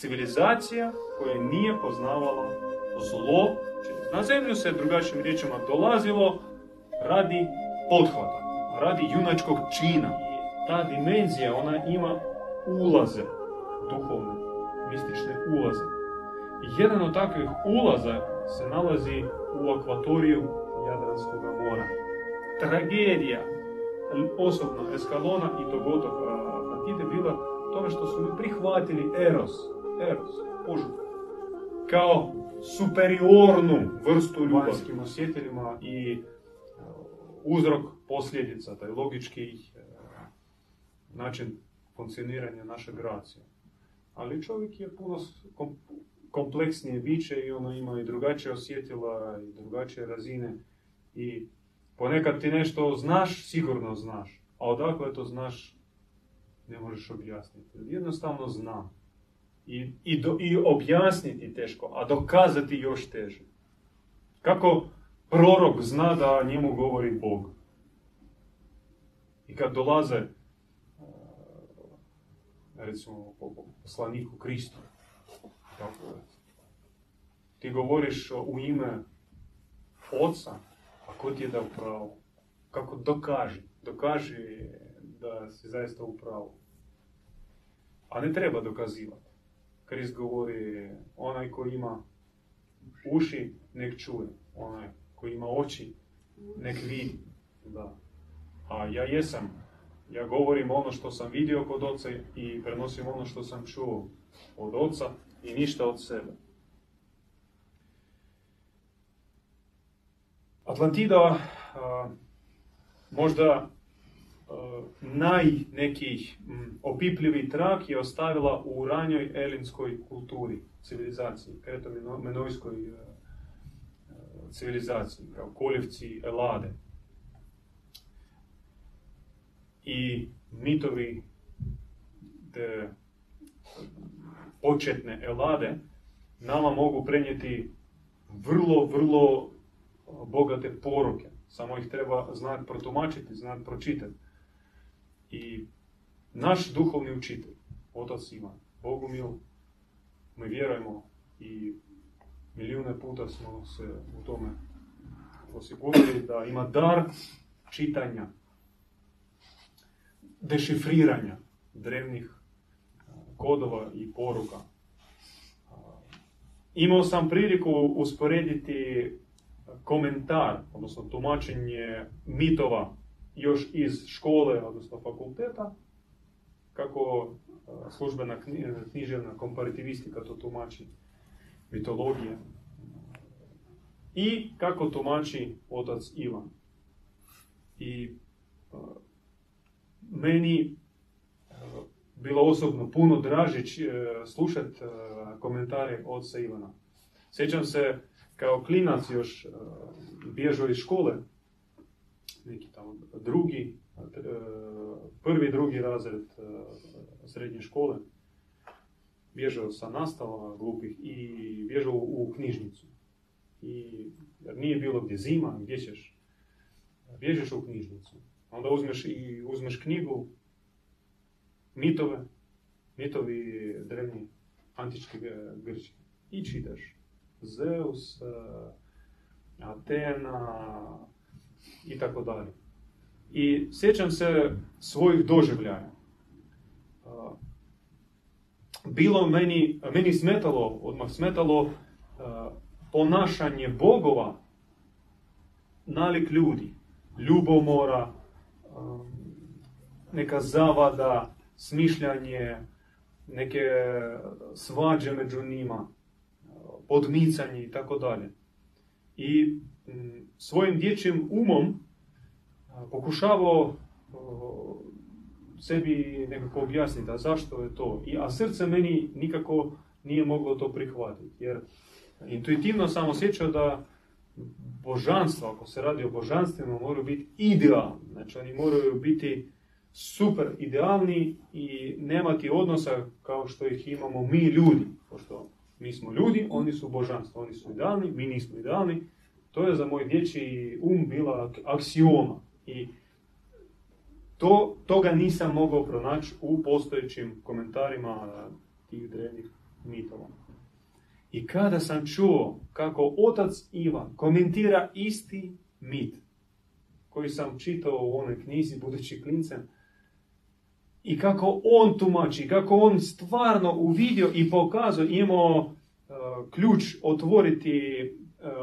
Civilizacija koja nije poznavala zlo, na zemlju se drugačijim riječima dolazilo radi pothvata, radi junačkog čina. Ta dimenzija, ona ima ulaze, duhovne, mistične ulaze. Jedan od takvih ulaza se nalazi u akvatoriju Jadranskog mora. Tragedija osobno Eskalona i Togotog Atlantide bila tome što su mi prihvatili eros, požudu, kao superiornu vrstu ljubavi. Vanjskim osjetilima i uzrok posljedica, taj logički način funkcioniranja našeg racija. Ali čovjek je puno kompleksnije biće i ono ima i drugačije osjetila i drugačije razine. I ponekad ti nešto znaš, sigurno znaš, a odakle to znaš ne možeš objasniti. Jednostavno znam. I objasniti teško, a dokazati još teže. Kako prorok zna da njemu govori Bog. I kad dolaze, recimo, poslaniku Kristu, ti govoriš u ime Oca, a ko ti je da upravo? Kako dokaži da si zaista upravo. A ne treba dokazivati. Krist govori, onaj ko ima uši, nek čuje. Onaj ko ima oči, nek vidi. Da. A ja jesam. Ja govorim ono što sam vidio kod Oca i prenosim ono što sam čuo od Oca i ništa od sebe. Atlantida, možda najneki opipljivi trak je ostavila u ranjoj elinskoj kulturi, civilizaciji, kretomenojskoj civilizaciji, kao koljevci Elade. I mitovi te početne Elade nama mogu prenijeti vrlo, vrlo bogate poruke. Samo ih treba znati protumačiti, znati pročitati. I naš duhovni učitelj, Otac Ivan, Bogumil, mi vjerujemo i milijune puta smo se u tome osigurili da ima dar čitanja, dešifriranja drevnih kodova i poruka. Imao sam priliku usporediti komentar, odnosno tumačenje mitova još iz škole, odnosno fakulteta, kako službena književna komparativistika to tumači, mitologija, i kako tumači Otac Ivan. I meni bilo osobno puno draže slušati komentare Oca Ivana. Sjećam se, kao klinac još bježao iz škole, neki tamo prvi, drugi razred srednje škole, bježao sa nastava glupih i bježao u knjižnicu. Jer nije bilo gdje zima, gdje ćeš? Bježeš u knjižnicu. Onda uzmeš knjigu, mitovi drevni antički grčki i čitaš. Zeus, Atena i tako dalje. I sjećam se svojih doživljaja. Bilo meni odmah smetalo ponašanje bogova nalik ljudi. Ljubomora, neka zavada, smišljanje, neke svađe među njima, podmicanje i tako dalje. I svojim dječjim umom pokušavao sebi nekako objasniti, a zašto je to? A srce meni nikako nije moglo to prihvatiti, jer intuitivno sam osjećao da božanstvo, ako se radi o božanstvima, moraju biti idealni. Znači, oni moraju biti super idealni i nemati odnosa kao što ih imamo mi ljudi. Pošto mi smo ljudi, oni su božanstvo, oni su idealni, mi nismo idealni. To je za moj dječji um bila aksioma. I toga nisam mogao pronaći u postojećim komentarima tih drevnih mitovom. I kada sam čuo kako otac Ivan komentira isti mit koji sam čitao u onoj knjizi budući klincem i kako on tumači, kako on stvarno uvidio i pokazao, imao ključ otvoriti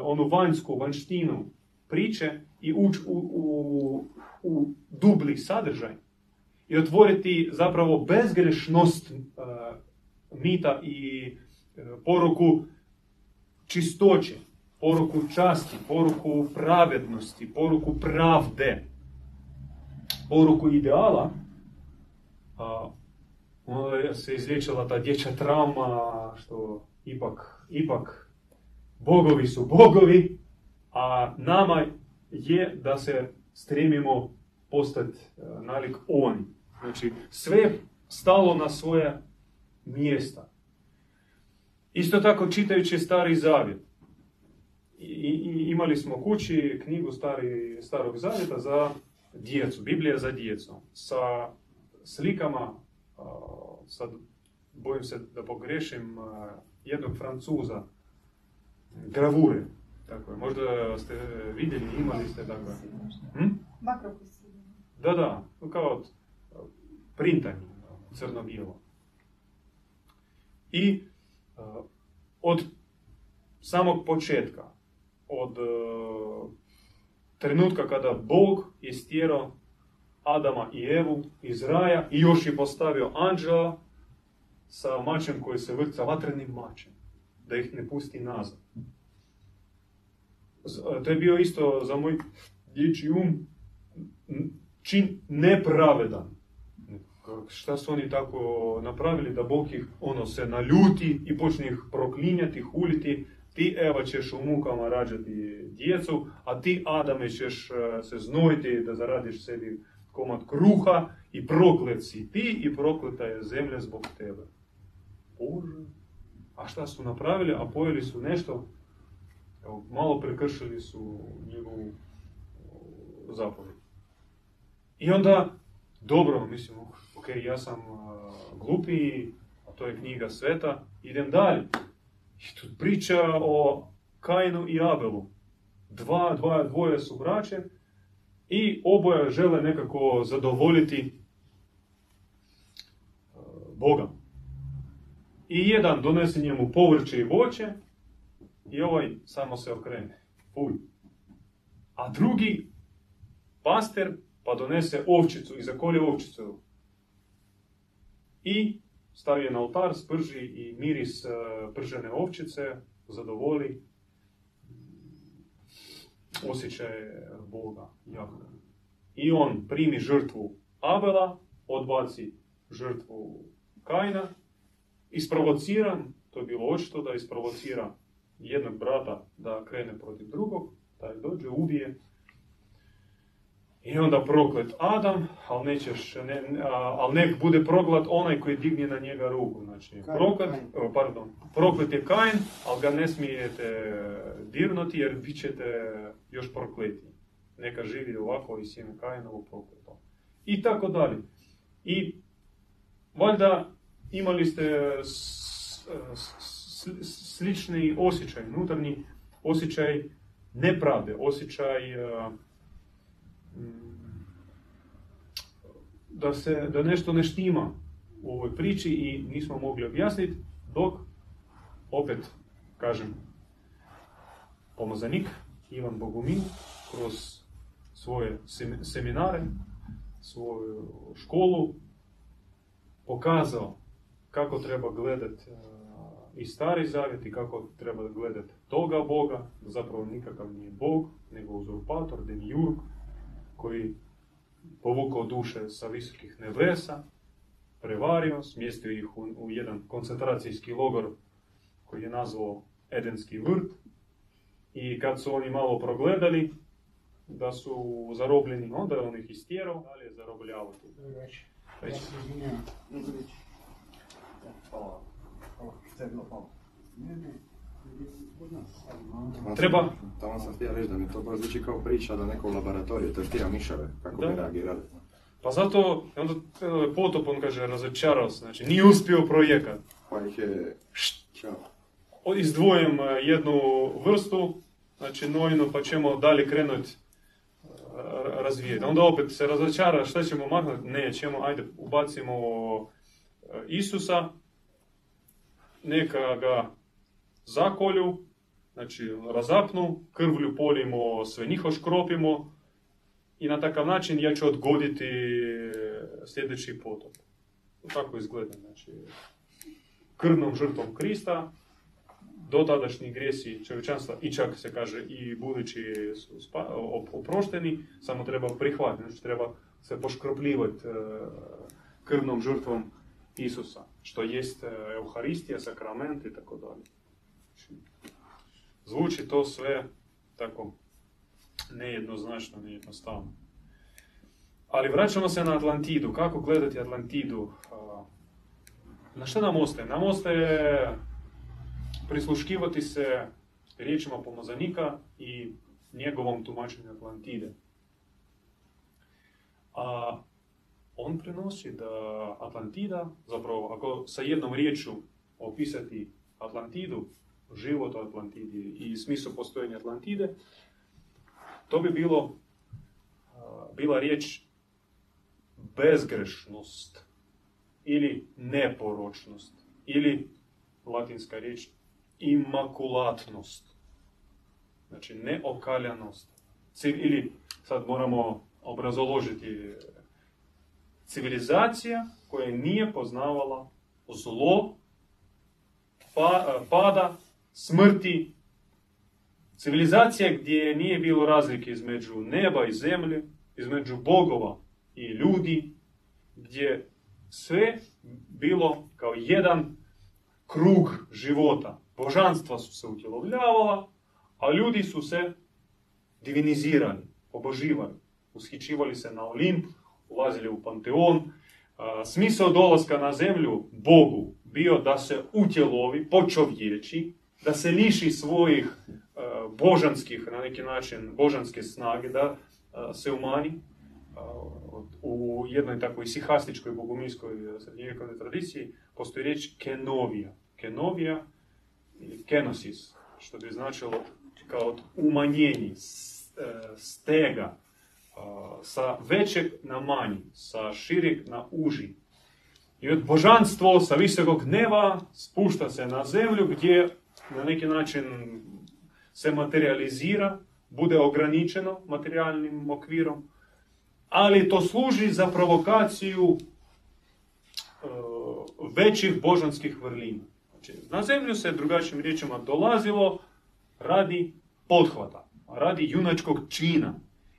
onu vanjštinu priče i ući u dubli sadržaj i otvoriti zapravo bezgrešnost mita i poruku čistoće, poruku časti, poruku pravednosti, poruku pravde, poruku ideala, onda se izlječila ta dječja trauma, što ipak bogovi su bogovi, a nama je da se stremimo postati nalik oni. Znači, sve stalo na svoje mjesta. Isto tako, čitajući Stari Zavjet. Imali smo kući knjigu Starog Zavjeta za djecu, Biblija za djecu, sa slikama, sad bojim se da pogrešim, jednog Francuza, gravure. Tako je, možda ste vidjeli, imali ste tako. Makropisivanje. Da, kao od printanje, crno-bijelo. I od samog početka, od trenutka kada Bog istjerao Adama i Evu iz raja i još je postavio anđela sa mačem koji se vrti, sa vatrenim mačem, da ih ne pusti nazad. To je bio isto za moj dječji čin nepravedan. Šta su oni tako napravili da Bog ih se naljuti i počne ih proklinjati, huliti. Ti, Eva, ćeš u mukama rađati djecu, a ti, Adame, ćeš se znojiti da zaradiš sebi komad kruha i proklet si ti i prokleta je zemlja zbog tebe. Bože, a šta su napravili? A pojeli su nešto, malo prekršili su njegovu zapovijed. I onda, dobro, mislim, ok, ja sam glupiji, a to je knjiga sveta, idem dalje. I tu priča o Kainu i Abelu. Dvoje su braće i oboje žele nekako zadovoljiti Boga. I jedan donese njemu povrće i voće i ovaj samo se okrene. Fuj. A drugi paster pa donese ovčicu i zakolje ovčicu. I stavi je na oltar, sprži i miris pržene ovčice zadovolji osjećaj Boga. I on primi žrtvu Abela, odbaci žrtvu Kaina, isprovociran, to je bilo očito da isprovocira jednog brata da krene protiv drugog, taj dođe, ubije. I onda proklet Adam, ali nek bude proklet onaj koji digne na njega ruku. Znači, proklet je Kain, ali ga ne smijete dirnuti jer vi ćete još prokleti. Neka živi ovako i sjeme Kainovo prokleto. I tako dalje. I valjda imali ste slični osjećaj, unutarnji osjećaj nepravde, osjećaj da nešto ne štima u ovoj priči i nismo mogli objasniti, dok, opet, kažem, pomazanik Ivan Bogumin kroz svoje seminare, svoju školu, pokazao kako treba gledati i Stari Zavjet i kako treba gledati toga Boga, zapravo nikakav nije Bog, nego uzurpator, demiurg, koji povukao duše sa visokih nebesa, prevario, smjestio ih u jedan koncentracijski logor koji je nazvao Edenski vrt. I kad su oni malo progledali da su zarobljeni, onda je on ih istjerao, ali je zarobljavao. Reći. Treba. Tamo sam htio reći da mi to baš zvuči kao priča da neko u laboratoriju testira miševe kako bi reagirali. Pa zato, onda Potop on kaže, razočarao se, znači nije uspio projekat. kojih je izdvojim jednu vrstu, znači novinu, pa ćemo dalje krenuti razvijeti. Onda opet se razočara, šta ćemo maknuti? Ne, ćemo, ajde, ubacimo Isusa, neka ga zakolju, znači razapnu, krvlju polimo, sve njiho škropimo i na takav način ja ću odgoditi sljedeći potop. Tako izgleda, znači, krvnom žrtvom Krista, do tadašnjih grijesi čovječanstva i čak se kaže i budući su oprošteni, samo treba prihvatiti, znači treba se poškropljivati krvnom žrtvom Isusa, što jest Euharistija, sakrament i tako dalje. Zvuči to sve tako nejednoznačno, nejednostavno. Ali vraćamo se na Atlantidu. Kako gledati Atlantidu? Na što nam ostaje? Nam ostaje prisluškivati se riječima pomazanika i njegovom tumačenju Atlantide. A on prenosi da Atlantida, zapravo, ako sa jednom riječu opisati Atlantidu, život o Atlantidi i smislu postojanja Atlantide, to bi bila riječ bezgrešnost ili neporočnost ili latinska riječ imakulatnost, znači neokaljanost. Ili, sad moramo obrazoložiti, civilizacija koja nije poznavala zlo, pada, smrti, civilizacija gdje nije bilo razlike između neba i zemlje, između bogova i ljudi, gdje sve bilo kao jedan krug života. Božanstva su se utjelovljavala, a ljudi su se divinizirali, oboživali, ushićivali se na Olimp, ulazili u Panteon. Smisao dolaska na zemlju Bogu bio da se utjelovi, počovječi, da se liši svojih božanskih, na neki način, božanske snage, da se umanji. U jednoj takvoj sihastičkoj, bogumilskoj srednjovjekovnoj tradiciji postoji riječ kenovija. Kenovija ili kenosis, što bi značilo kao umanjenje, stega, sa većeg na manji, sa šireg na uži. I od božanstvo sa visokog neba spušta se na zemlju gdje na neki način se materializira, bude ograničeno materijalnim okvirom, ali to služi za provokaciju većih božanskih vrlina. Znači, na zemlju se drugačijim riječima dolazilo radi pothvata, radi junačkog čina.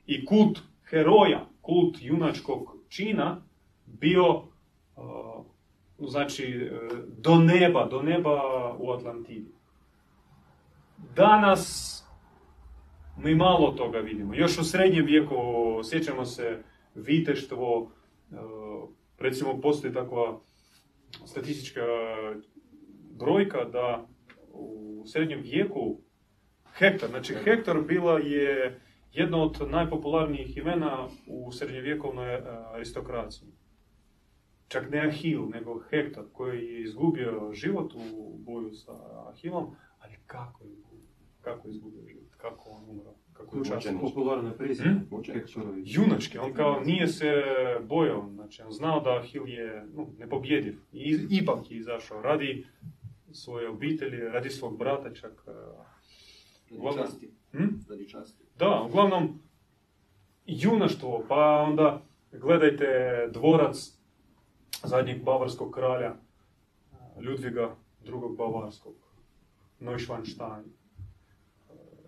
I kult heroja, kult junačkog čina bio znači do neba u Atlantidi. Danas mi malo toga vidimo. Još u srednjem vijeku sjećamo se viteštvo, recimo postoji takva statistička brojka da u srednjem vijeku hektar, znači hektar bila je jedno od najpopularnijih imena u srednjovjekovnoj aristokraciji. Čak ne Ahil, nego Hektor, koji je izgubio život u boju sa Ahilom, ali kako je izgubio život, kako on umro, kako je časno. Popularno prezime, Hektorovi. Junački, on kao nije se bojao, znači on znao da Ahil je nepobjediv i ipak je izašao radi svoje obitelji, radi svog brata čak. Uglavnom, da, uglavnom junaštvo, pa onda gledajte dvorac zadnjeg bavarskog kralja Ludviga II. Bavarskog, Neuschwanstein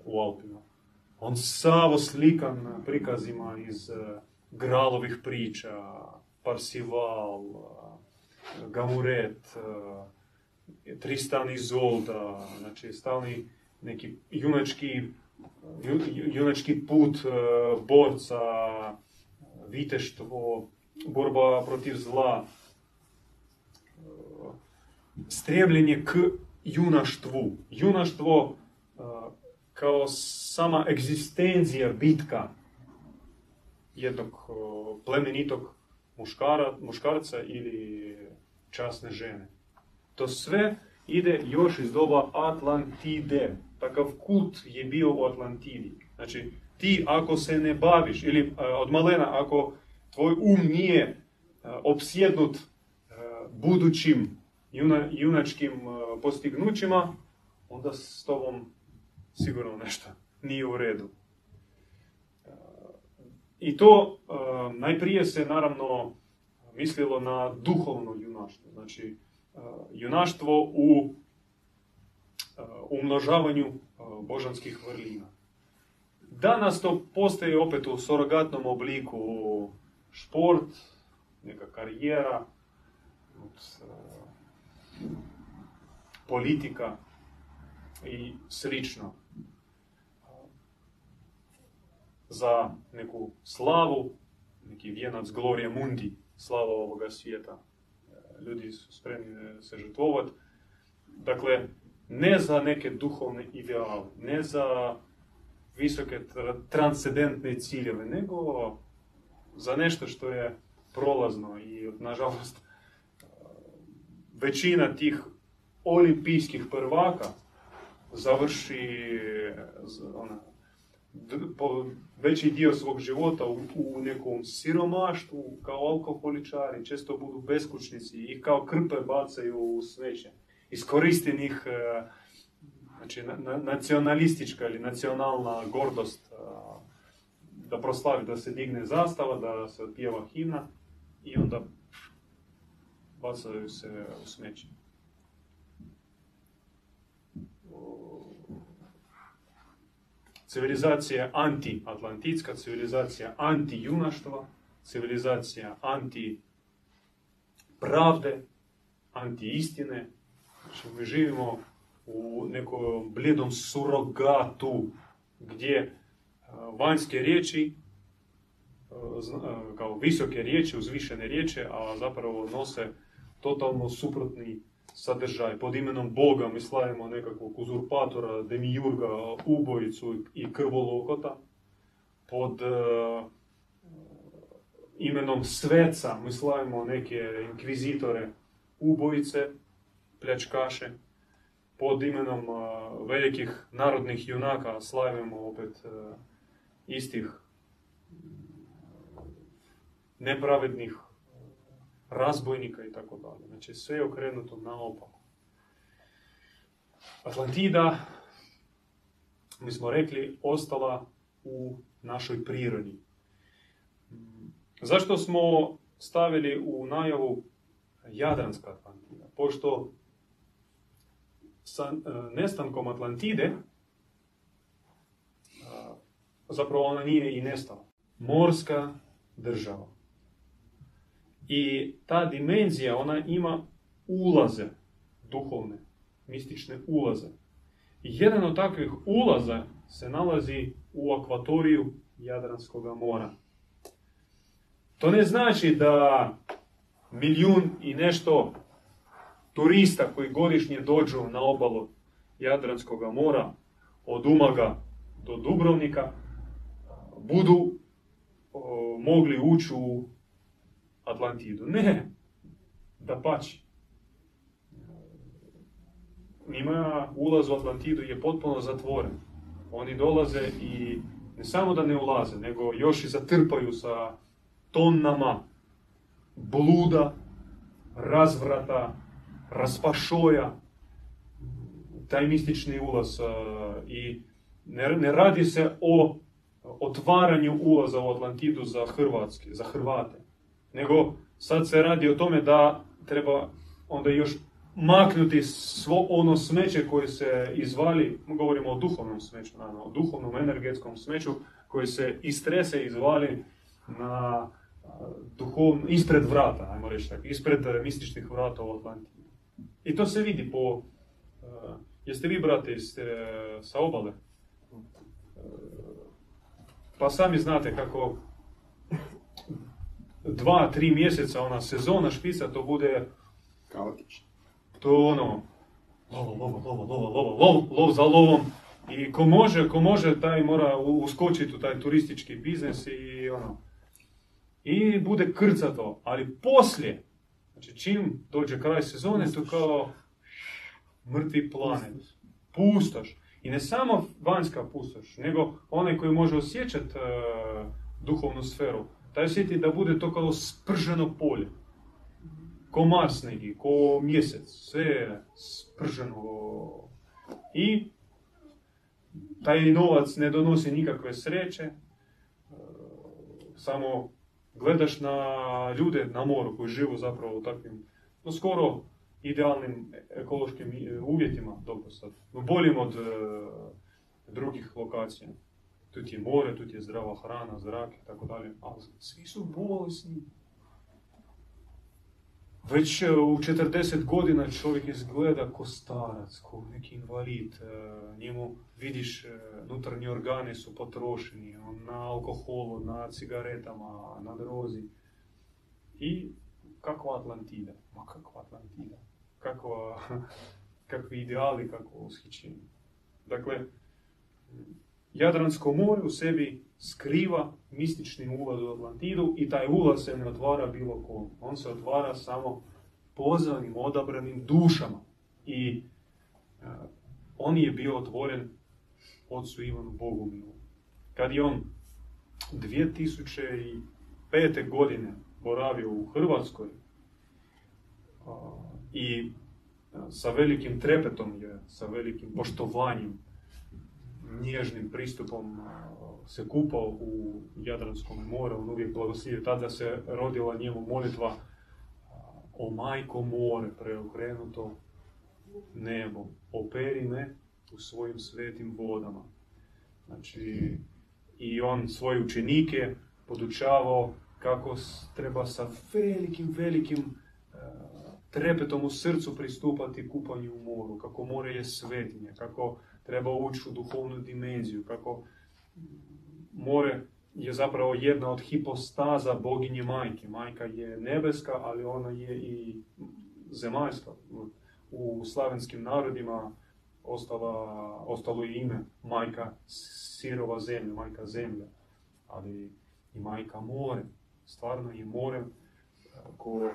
u Alpima. On savo slikan prikazima iz Gralovih priča, Parsival, Gamuret, Tristan i Izolda, znači stalni neki junački put borca, viteštvo, borba protiv zla, stremljenje k junaštvu. Junaštvo kao sama egzistencija bitka jednog plemenitog muškarca ili časne žene. To sve ide još iz doba Atlantide. Takav kult je bio u Atlantidi. Znači, ti ako se ne baviš, ili od malena, ako tvoj um nije opsjednut budućim junačkim postignućima, onda s tobom sigurno nešto nije u redu. I to najprije se naravno mislilo na duhovno junaštvo. Znači, junaštvo u umnožavanju božanskih vrlina. Danas to postaje opet u sorogatnom obliku šport, neka karijera, politika i slično. Za neku slavu, neki vijenac gloria mundi, slava ovoga svijeta. Ljudi su spremni se žrtvovati. Dakle, ne za neke duhovne ideale, ne za visoke transcendentne ciljeve, nego za nešto što je prolazno i, nažalost, većina tih olimpijskih prvaka završi veći dio svog života u nekom siromaštvu, kao alkoholičari, često budu beskućnici i kao krpe bacaju u smeće. Iskoristenih, znači, nacionalistička ili nacionalna gordost da proslavi, da se digne zastava, da se otpjeva himna i onda bacaju se u smeće. Civilizacija anti-atlantitska, civilizacija anti-junaštva, civilizacija anti-pravde, anti-istine. Znači, mi živimo u nekom bljedom surogatu, gdje vanjske riječi, kao visoke riječi, uzvišene riječi, a zapravo nose totalno suprotni sadržaj. Pod imenom Boga mi slavimo nekakvog uzurpatora, demijurga, ubojicu i krvolokota. Pod imenom sveca mi slavimo neke inkvizitore, ubojice, pljačkaše. Pod imenom velikih narodnih junaka slavimo opet istih nepravednih razbojnika i tako dalje. Znači, sve je okrenuto naopako. Atlantida, mi smo rekli, ostala u našoj prirodi. Zašto smo stavili u najavu Jadranska Atlantida? Pošto sa nestankom Atlantide, zapravo ona nije i nestala. Morska država. I ta dimenzija, ona ima ulaze duhovne, mistične ulaze. Jedan od takvih ulaza se nalazi u akvatoriju Jadranskog mora. To ne znači da 1,000,000 i nešto turista koji godišnje dođu na obalu Jadranskog mora, od Umaga do Dubrovnika, budu mogli ući u Atlantidu. Ne, dapače. Njima ulaz u Atlantidu je potpuno zatvoren. Oni dolaze i ne samo da ne ulaze, nego još i zatrpaju sa tonama bluda, razvrata, raspašoja, taj mistični ulaz. I ne radi se o otvaranju ulaza u Atlantidu za Hrvatske, za Hrvate. Nego sad se radi o tome da treba onda još maknuti svo ono smeće koje se izvali, govorimo o duhovnom smeću, naravno, o duhovnom energetskom smeću koje se istrese i izvali na duhovno, ispred vrata, ajmo reći tako, ispred mističnih vrata u Atlantidu. I to se vidi po... Jeste vi, brate, sa obale? Pa sami znate kako 2-3 mjeseca ona sezona špica, to bude kaotično. To ono, lov za lovom. I ko može, taj mora uskočiti u taj turistički biznes i ono. I bude krcato, ali poslije, znači čim dođe kraj sezone, to kao mrtvi planet, pustoš. I ne samo vanjska pustoš, nego onaj koji može osjećati duhovnu sferu, taj osjeti da bude to kao sprženo polje. Ko Mars neki, ko mjesec, sve sprženo. I taj novac ne donosi nikakve sreće, samo gledaš na ljude na moru koji živu zapravo u takvim, no skoro idealnim ekološkim uvjetima, dobro sad, no boljim od drugih lokacija. Tu ti je more, tu ti je zdrava hrana, zrak i tako dalje, ali svi su bolesni. Već u 40 godina čovjek izgleda ko starac, ko neki invalid, njemu vidiš unutarnji organi su potrošeni na alkoholu, na cigaretama, na drozi. I kakva Atlantida, ma kakva Atlantida, kakvi ideali, kakvo ushićenje. Dakle, Jadransko more u sebi skriva mistični ulaz u Atlantidu i taj ulaz se ne otvara bilo kom. On se otvara samo pozvanim, odabranim dušama. I on je bio otvoren Otcu Ivanu Bogumilu. Kad je on 2005. godine boravio u Hrvatskoj i sa velikim trepetom je, sa velikim poštovanjem, nježnim pristupom se kupao u Jadranskom moru, on uvijek blagoslivio. Tada se rodila njemu molitva o majko more, preokrenuto nebo, operi me u svojim svetim vodama. Znači, i on svoje učenike podučavao kako treba sa velikim trepetom u srcu pristupati kupanju u moru, kako more je svetinja, kako treba ući u duhovnu dimenziju, kako more je zapravo jedna od hipostaza boginje majke. Majka je nebeska, ali ona je i zemaljska. U slavenskim narodima ostalo je ime majka sirova zemlja, majka zemlja, ali i majka more. Stvarno je more kao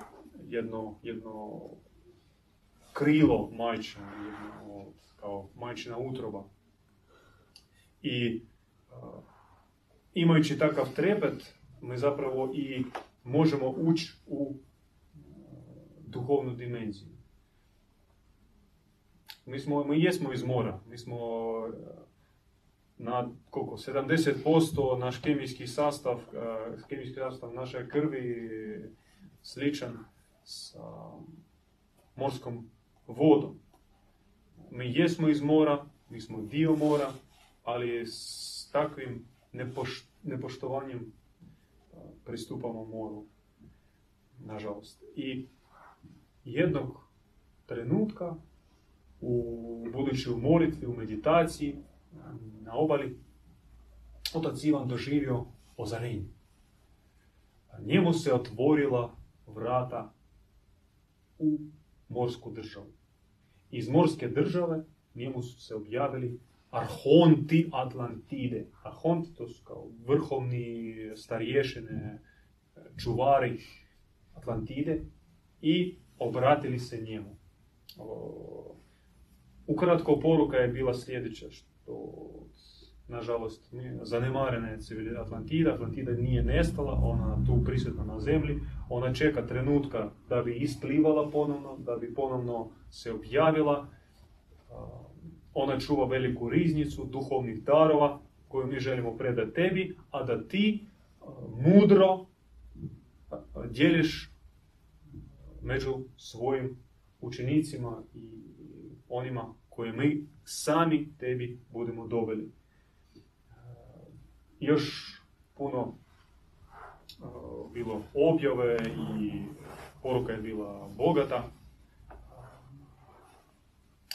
jedno krilo majčina, kao majčina utroba. I imajući takav trepet, mi zapravo i možemo ući u duhovnu dimenziju. Mi jesmo iz mora, mi smo na 70% naš kemijski sastav naše krvi sličan sa morskom vodom. Mi jesmo iz mora, mi smo dio mora, ali s takvim nepoštovanjem pristupamo moru, nažalost. I jednog trenutka, budući u molitvi, u meditaciji, na obali, otac Ivan doživio ozarenje. Njemu se otvorila vrata u morsku državu. Iz morske države njemu su se objavili arhonti Atlantide. Arhonti to su kao vrhovni starješine, čuvari Atlantide i obratili se njemu. Ukratko poruka je bila sljedeća, što nažalost zanemarena je Atlantida. Atlantida nije nestala, ona tu prisutna na zemlji, ona čeka trenutka da bi isplivala ponovno, da bi ponovno se objavila. Ona čuva veliku riznicu duhovnih darova koju mi želimo predati tebi, a da ti mudro dijeliš među svojim učenicima i onima koje mi sami tebi budemo doveli. Još puno bilo objave i poruka je bila bogata.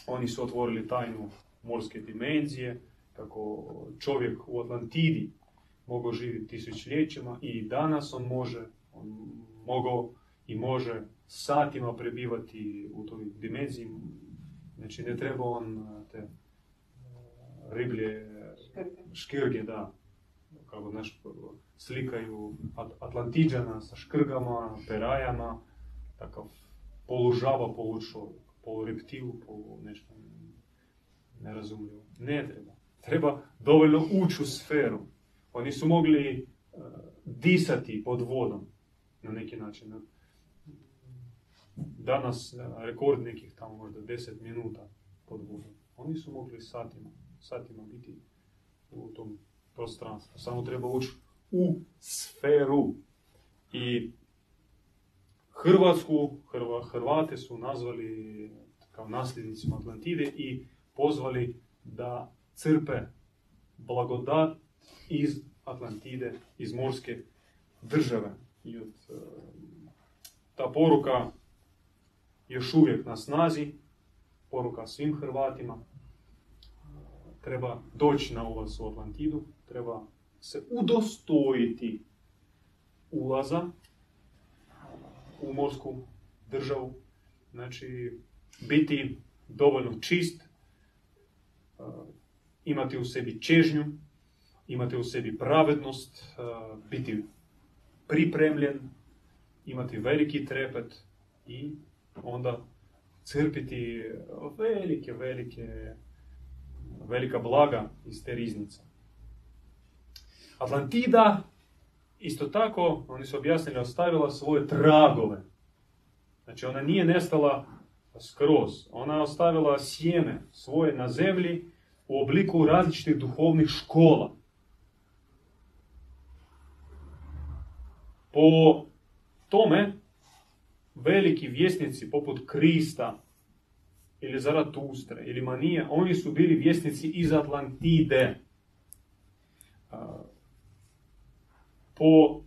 Oni su otvorili tajnu morske dimenzije, kako čovjek u Atlantidi mogao živjeti tisućljećima i danas on može satima prebivati u toj dimenziji. Znači ne treba on te riblje, škrge, da, kako naš slikaju Atlantiđana sa škrgama, perajama, takav polužava, polučovjek. polureptilu, polu nešto nerazumljivo. Ne treba. Treba dovoljno ući u sferu. Oni su mogli disati pod vodom na neki način. Danas rekord nekih tamo možda 10 minuta pod vodom. Oni su mogli satima biti u tom prostranstvu. Samo treba ući u sferu. I Hrvate su nazvali kao nasljednicima Atlantide i pozvali da crpe blagodat iz Atlantide, iz morske države. I ta poruka još uvijek na snazi, poruka svim Hrvatima. Treba doći na ulaz u Atlantidu, treba se udostojiti ulaza u morsku državu, znači biti dovoljno čist, imati u sebi čežnju, imati u sebi pravednost, biti pripremljen, imati veliki trepet i onda crpiti velika blaga iz te riznice. Atlantida isto tako, oni su objasnili, ostavila svoje tragove. Znači ona nije nestala skroz. Ona ostavila sjeme svoje na zemlji u obliku različitih duhovnih škola. Po tome veliki vjesnici poput Krista ili Zaratustre ili Manije, oni su bili vjesnici iz Atlantide. Po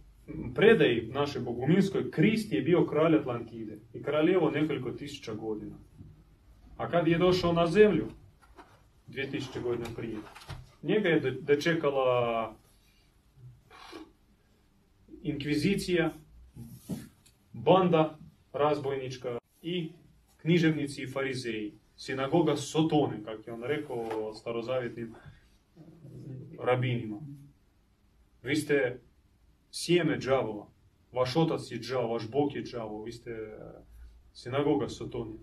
predaji našoj boguminskoj, Krist je bio kralj Atlantide i kraljevo nekoliko tisuća godina. A kad je došao na zemlju, 2000 godina prije, njega je dočekala inkvizicija, banda razbojnička i književnici i farizeji. Sinagoga Sotone, kako je on rekao starozavjetnim rabinima. Vi ste sjeme đavola, vaš otac je đavo, vaš bog je đavo, vi ste sinagoga Sotone.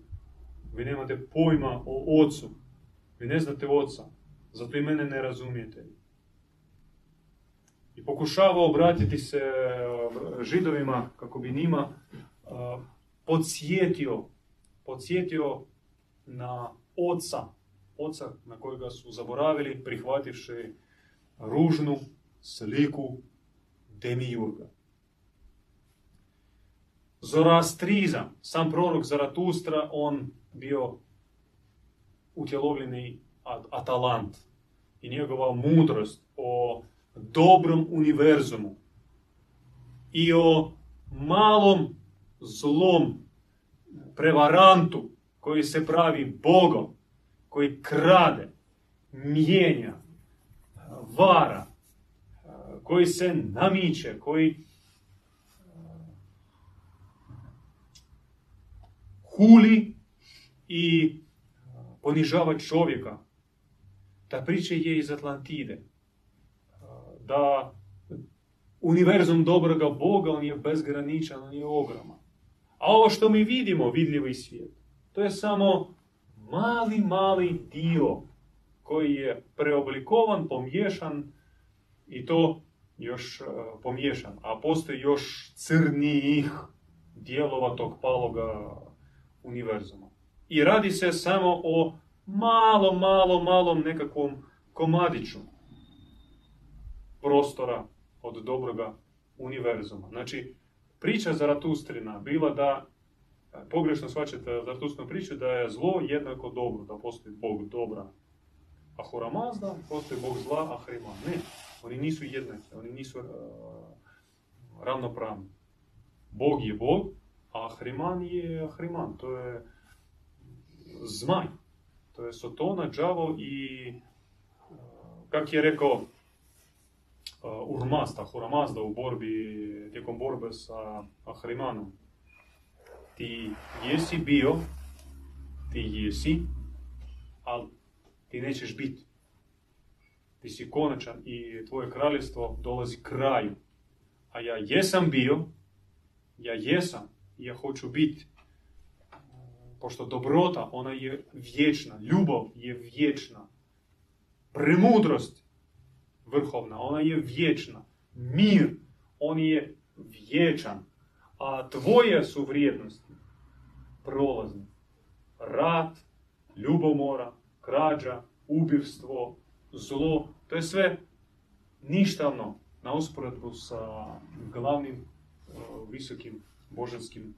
Vi nemate pojma o ocu, vi ne znate oca, zato i mene ne razumijete. I pokušava obratiti se židovima kako bi njima podsjetio na oca na kojega su zaboravili prihvativši ružnu sliku Demiurga. Zoroastrizam, sam prorok Zaratustra, on bio utjelovljeni Atalant i njegova mudrost o dobrom univerzumu i o malom zlom prevarantu koji se pravi Bogom, koji krade, mijenja, vara, koji se namiče, koji huli i ponižava čovjeka. Ta priča je iz Atlantide. Da univerzum dobroga Boga, on je bezgraničan, on je ogroman. A ovo što mi vidimo, vidljivi svijet, to je samo mali dio koji je preoblikovan, pomiješan i to još pomiješan. A postoji još crnijih dijelova tog paloga univerzuma. I radi se samo o malom nekakvom komadiću prostora od dobroga univerzuma. Znači, priča Zaratustrina bila da, pogrešno shvaćate Zaratustrinu priču, da je zlo jednako dobro, da postoji Bog dobra Ahura Mazda, postoji Bog zla Ahriman. Ne, oni nisu jednaki, oni nisu ravnopravni. Bog je Bog, a Ahriman je Ahriman, to je zmaj. To je Sotona, đavo i, kak je rekao Ahura Mazda u borbi, tijekom borbe sa Ahrimanom. Ti jesi, ali ti nećeš biti. Ti si konačan i tvoje kraljevstvo dolazi kraju. A ja jesam bio, ja jesam i ja hoću biti. Pošto dobrota, ona je vječna, ljubav je vječna, premudrost vrhovna, ona je vječna, mir, on je vječan, a tvoje su vrijednosti prolazne. Rat, ljubomora, krađa, ubivstvo, zlo, to je sve ništavno na usporedbu sa glavnim visokim božanskim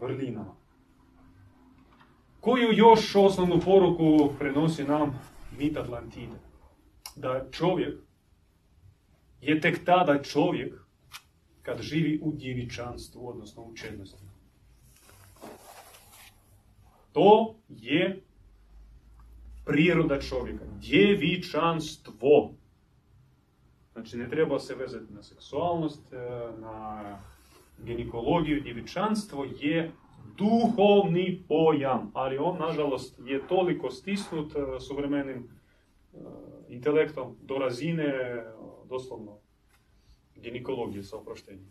vrlinama. Koju još osnovnu poruku prenosi nam mit Atlantide? Da čovjek je tek tada čovjek kad živi u djevičanstvu, odnosno u čednosti. To je priroda čovjeka, djevičanstvo. Znači ne treba se vezati na seksualnost, na ginekologiju, djevičanstvo je duhovni pojam, ali on, nažalost, je toliko stisnut suvremenim intelektom do razine, doslovno, ginekologije, sa oproštenjem.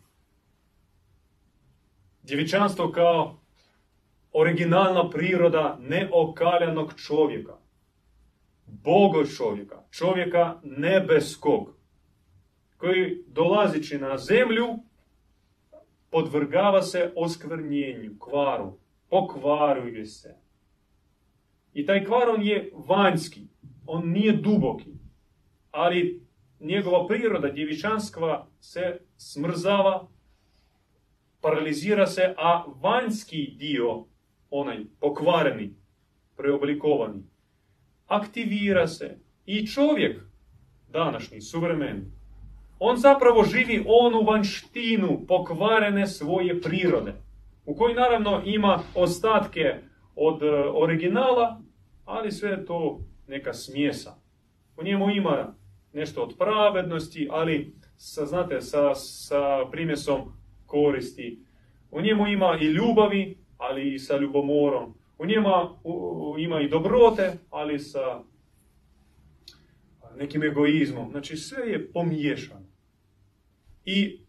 Djevičanstvo kao originalna priroda neokaljanog čovjeka, Bogo čovjeka, čovjeka nebeskog, koji dolazići na zemlju, podvrgava se oskvrnjenju, kvaru, pokvaruje se. I taj kvar on je vanjski, on nije duboki, ali njegova priroda djevičanstva se smrzava, paralizira se, a vanjski dio, onaj pokvareni, preoblikovani, aktivira se. I čovjek, današnji, suvremeni, on zapravo živi onu vanštinu pokvarene svoje prirode, u kojoj naravno ima ostatke od originala, ali sve je to neka smjesa. U njemu ima nešto od pravednosti, ali sa primjesom koristi. U njemu ima i ljubavi, ali i sa ljubomorom. U njemu ima i dobrote, ali sa nekim egoizmom. Znači sve je pomiješano. I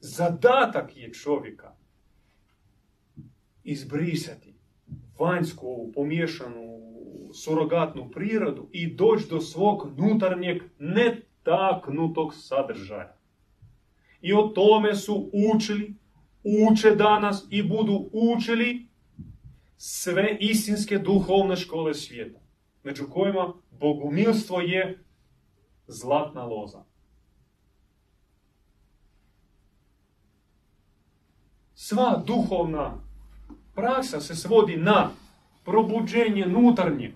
zadatak je čovjeka izbrisati vanjsku ovu pomiješanu surogatnu prirodu i doći do svog unutarnjeg netaknutog sadržaja. I o tome su učili, uče danas i budu učili sve istinske duhovne škole svijeta, među kojima bogumilstvo je zlatna loza. Sva duhovna praksa se svodi na probuđenje unutarnjeg,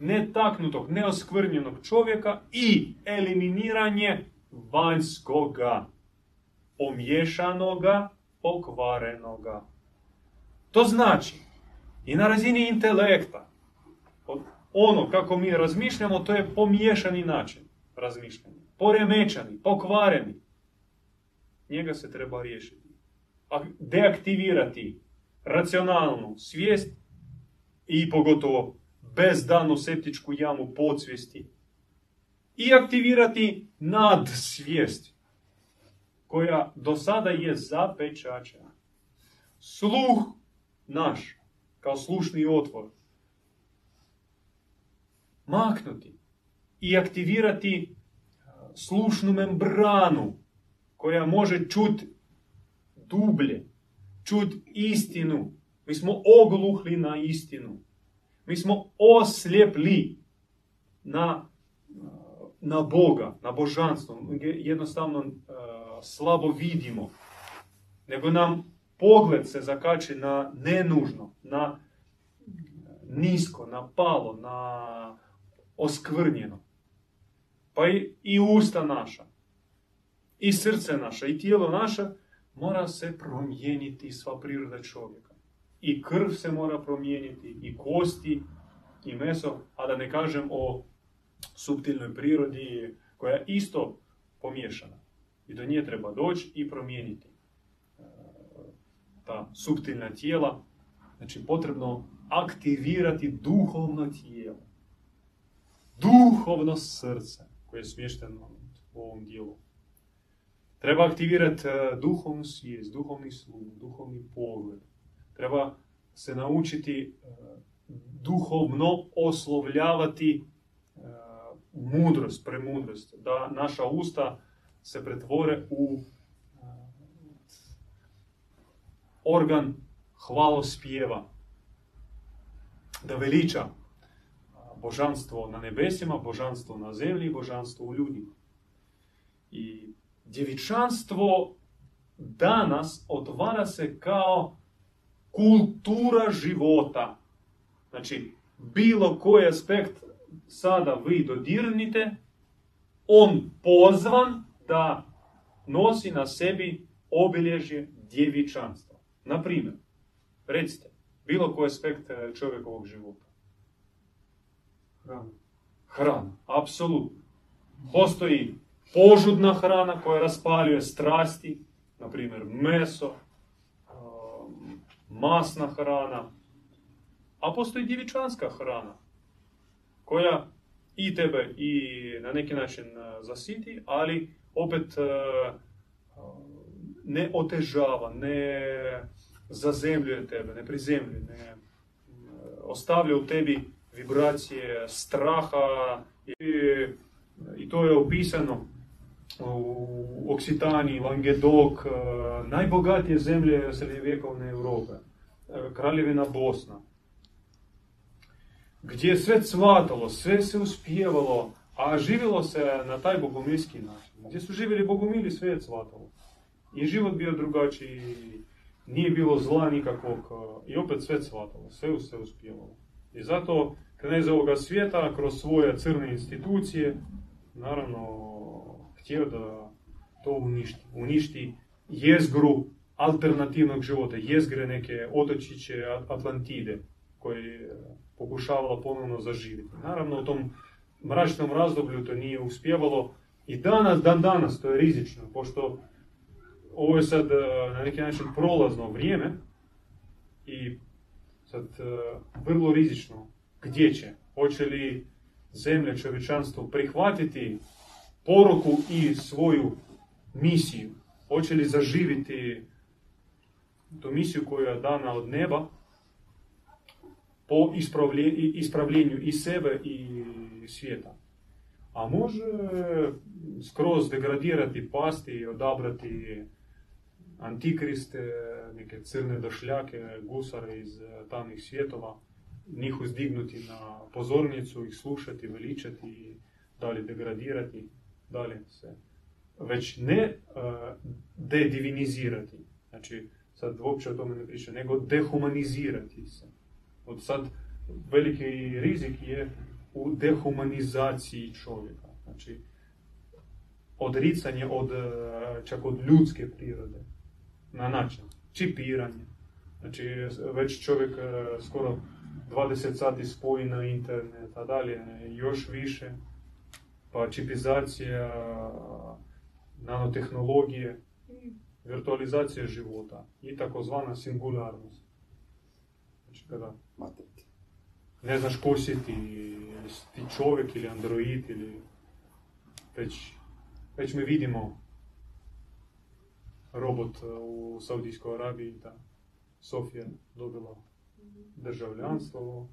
netaknutog, neoskvrnjenog čovjeka i eliminiranje vanjskoga, pomiješanoga, pokvarenoga. To znači i na razini intelekta, ono kako mi razmišljamo, to je pomiješani način razmišljanja, poremećani, pokvareni. Njega se treba riješiti. Deaktivirati racionalnu svijest i pogotovo bezdanu septičku jamu podsvijesti i aktivirati nadsvijest koja do sada je zapečačena. Sluh naš kao slušni otvor maknuti i aktivirati slušnu membranu koja može čuti dublje, čuti istinu. Mi smo ogluhli na istinu. Mi smo oslijepli na Boga, na božanstvo. Jednostavno slabo vidimo. Nego nam pogled se zakači na nenužno, na nisko, na palo, na oskvrnjeno. Pa i usta naša, i srce naše, i tijelo naše mora se promijeniti sva priroda čovjeka. I krv se mora promijeniti, i kosti, i meso, a da ne kažem o suptilnoj prirodi koja je isto pomiješana. I do nje treba doći i promijeniti ta suptilna tijela. Znači potrebno aktivirati duhovno tijelo, duhovno srce koje je smješteno u ovom dijelu. Treba aktivirati duhovnu svijest, duhovni sluh, duhovni pogled. Treba se naučiti duhovno oslovljavati mudrost, premudrost, da naša usta se pretvore u organ hvalospjeva, da veliča božanstvo na nebesima, božanstvo na zemlji, božanstvo u ljudima. I djevičanstvo danas otvara se kao kultura života. Znači, bilo koji aspekt sada vi dodirnite, on pozvan da nosi na sebi obilježje djevičanstva. Naprimjer, recite, bilo koji aspekt čovjekovog života. Hrana, apsolutno. Postoji požudna hrana koja raspaljuje strasti, naprimjer meso, masna hrana, a postoji djevičanska hrana koja i tebe i na neki način zasiti, ali opet ne otežava, ne zazemljuje tebe, ne prizemljuje, ne ostavlja u tebi vibracije straha i to je opisano u Oksitaniji, Langedok, najbogatije zemlje srednjovjekovne Europe, Kraljevina Bosna, gdje je sve cvatalo, sve se uspjevalo, a živjelo se na taj bogomilski način. Gdje su živjeli bogomili, sve je cvatalo. I život bio drugačiji, nije bilo zla nikakvog, i opet sve cvatalo, sve se uspjevalo. I zato knez ovoga svijeta, kroz svoje crne institucije, naravno, htio da to uništi. Uništi jezgru alternativnog života, jezgre neke otočiće Atlantide, koje pokušavala ponovno zaživjeti. Naravno, u tom mračnom razdoblju to nije uspjevalo i dan danas to je rizično, pošto ovo je sad na neki način prolazno vrijeme i sad vrlo rizično. Gdje će? Hoće li zemlja, čovječanstvo prihvatiti poruku i svoju misiju? Hoće li zaživiti tu misiju koja je dana od neba po ispravljenju i sebe i svijeta? A može skroz degradirati, pasti i odabrati antikriste, neke crne došljake, gusare iz tamnih svjetova, njih uzdignuti na pozornicu, ih slušati, veličati i dalje degradirati, dalje se već ne dedivinizirati, znači sad uopće o tome ne pričam, nego dehumanizirati se. Od sad veliki rizik je u dehumanizaciji čovjeka, znači odricanje od, čak od ljudske prirode na način čipiranje, znači već čovjek skoro 20 sati spoji na internet, a dalje još više, pa čipizacija, nanotehnologije, virtualizacija života i takozvana singularnost. Znači kada ne znaš ko si ti čovjek ili android, ili već mi vidimo robot u Saudijskoj Arabiji, da Sofija dobila državljanstvo,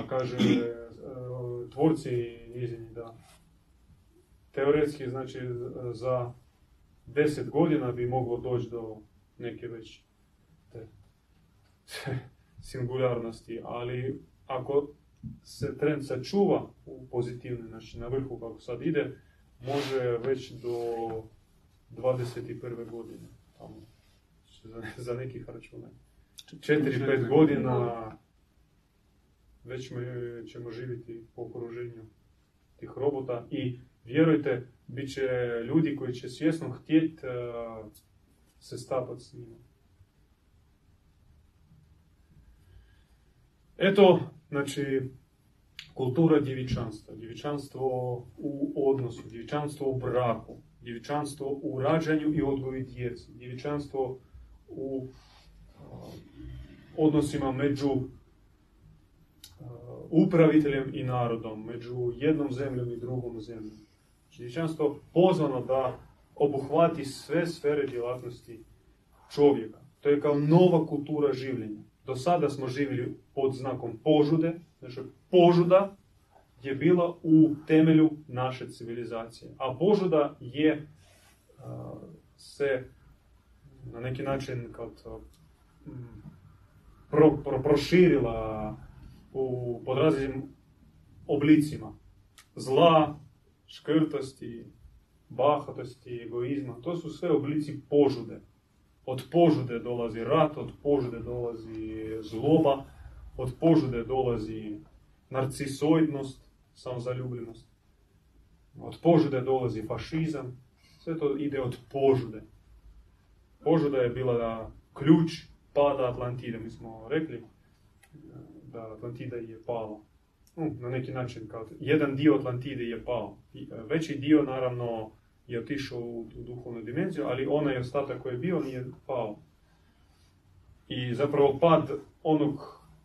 a kaže tvorci njezini da teoretski, znači, za 10 godina bi moglo doći do neke već te singularnosti, ali ako se trend sačuva u pozitivni, znači na vrhu kako sad ide, može već do 21. godine, tamo, za nekih računa. 4-5 godina već ćemo živjeti po okruženju tih robota i vjerujte, bit će ljudi koji će svjesno htjeti se stapati s njima. Eto, znači, kultura djevičanstva. Djevičanstvo u odnosu, djevičanstvo u braku, djevičanstvo u rađanju i odgoju djece, djevičanstvo u odnosima među upraviteljem i narodom, među jednom zemljom i drugom zemljom. Djevičanstvo pozvano da obuhvati sve sfere djelatnosti čovjeka. To je kao nova kultura življenja. Do sada smo živjeli pod znakom požude, znači požuda je bila u temelju naše civilizacije. A požuda je se na neki način kao to, proširila u podraznim oblicima zla, škrtosti, bahatosti, egoizma. To su sve oblici požude. Od požude dolazi rat, od požude dolazi zloba, od požude dolazi narcisoidnost, samozaljubljenost. Od požude dolazi fašizam. Sve to ide od požude. Požuda je bila ključ pada Atlantide. Mi smo rekli da Atlantida je pala. Na neki način, kao jedan dio Atlantide je pao. Veći dio, naravno, je otišao u duhovnu dimenziju, ali onaj ostatak koji je bio nije pao. I zapravo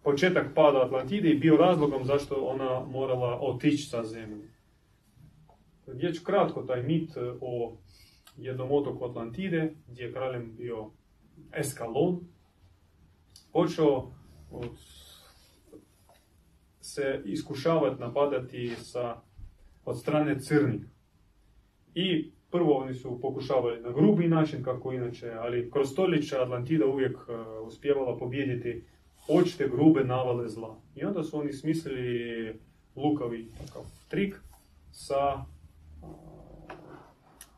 početak pada Atlantide je bio razlogom zašto ona morala otići sa zemlje. Riječ kratko taj mit o jednom otoku Atlantide, gdje je kraljem bio Eskalon, počeo se iskušavati, napadati od strane crnih. I prvo oni su pokušavali na grubi način, kako inače, ali kroz stoljeća Atlantida uvijek uspijevala pobijediti očite grube navale zla. I onda su oni smislili lukavi takav trik,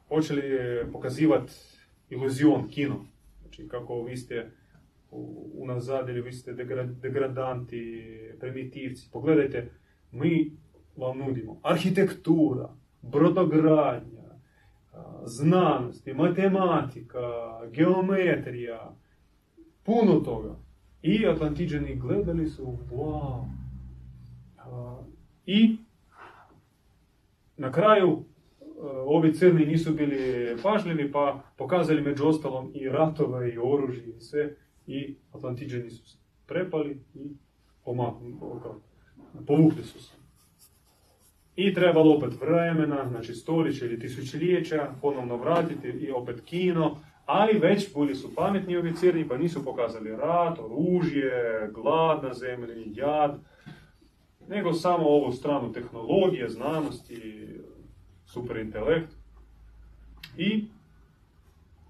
počeli pokazivati iluzion, kino. Znači kako vi ste unazad ili vi ste degradanti, primitivci. Pogledajte, mi vam nudimo arhitektura, brodogradnja, znanosti, matematika, geometrija, puno toga. I Atlantiđani gledali su, wow. I na kraju ovi crni nisu bili pažljivi, pa pokazali među ostalom i ratove, i oružje, i sve. I Atlantiđani su se prepali i povukli su se. I trebalo opet vremena, znači stoljeće ili tisućljeća, ponovno vratiti i opet kino, ali već bili su pametni ovi crni, pa nisu pokazali rat, oružje, glad na zemlji, jad, nego samo ovu stranu tehnologije, znanosti, superintelekt. I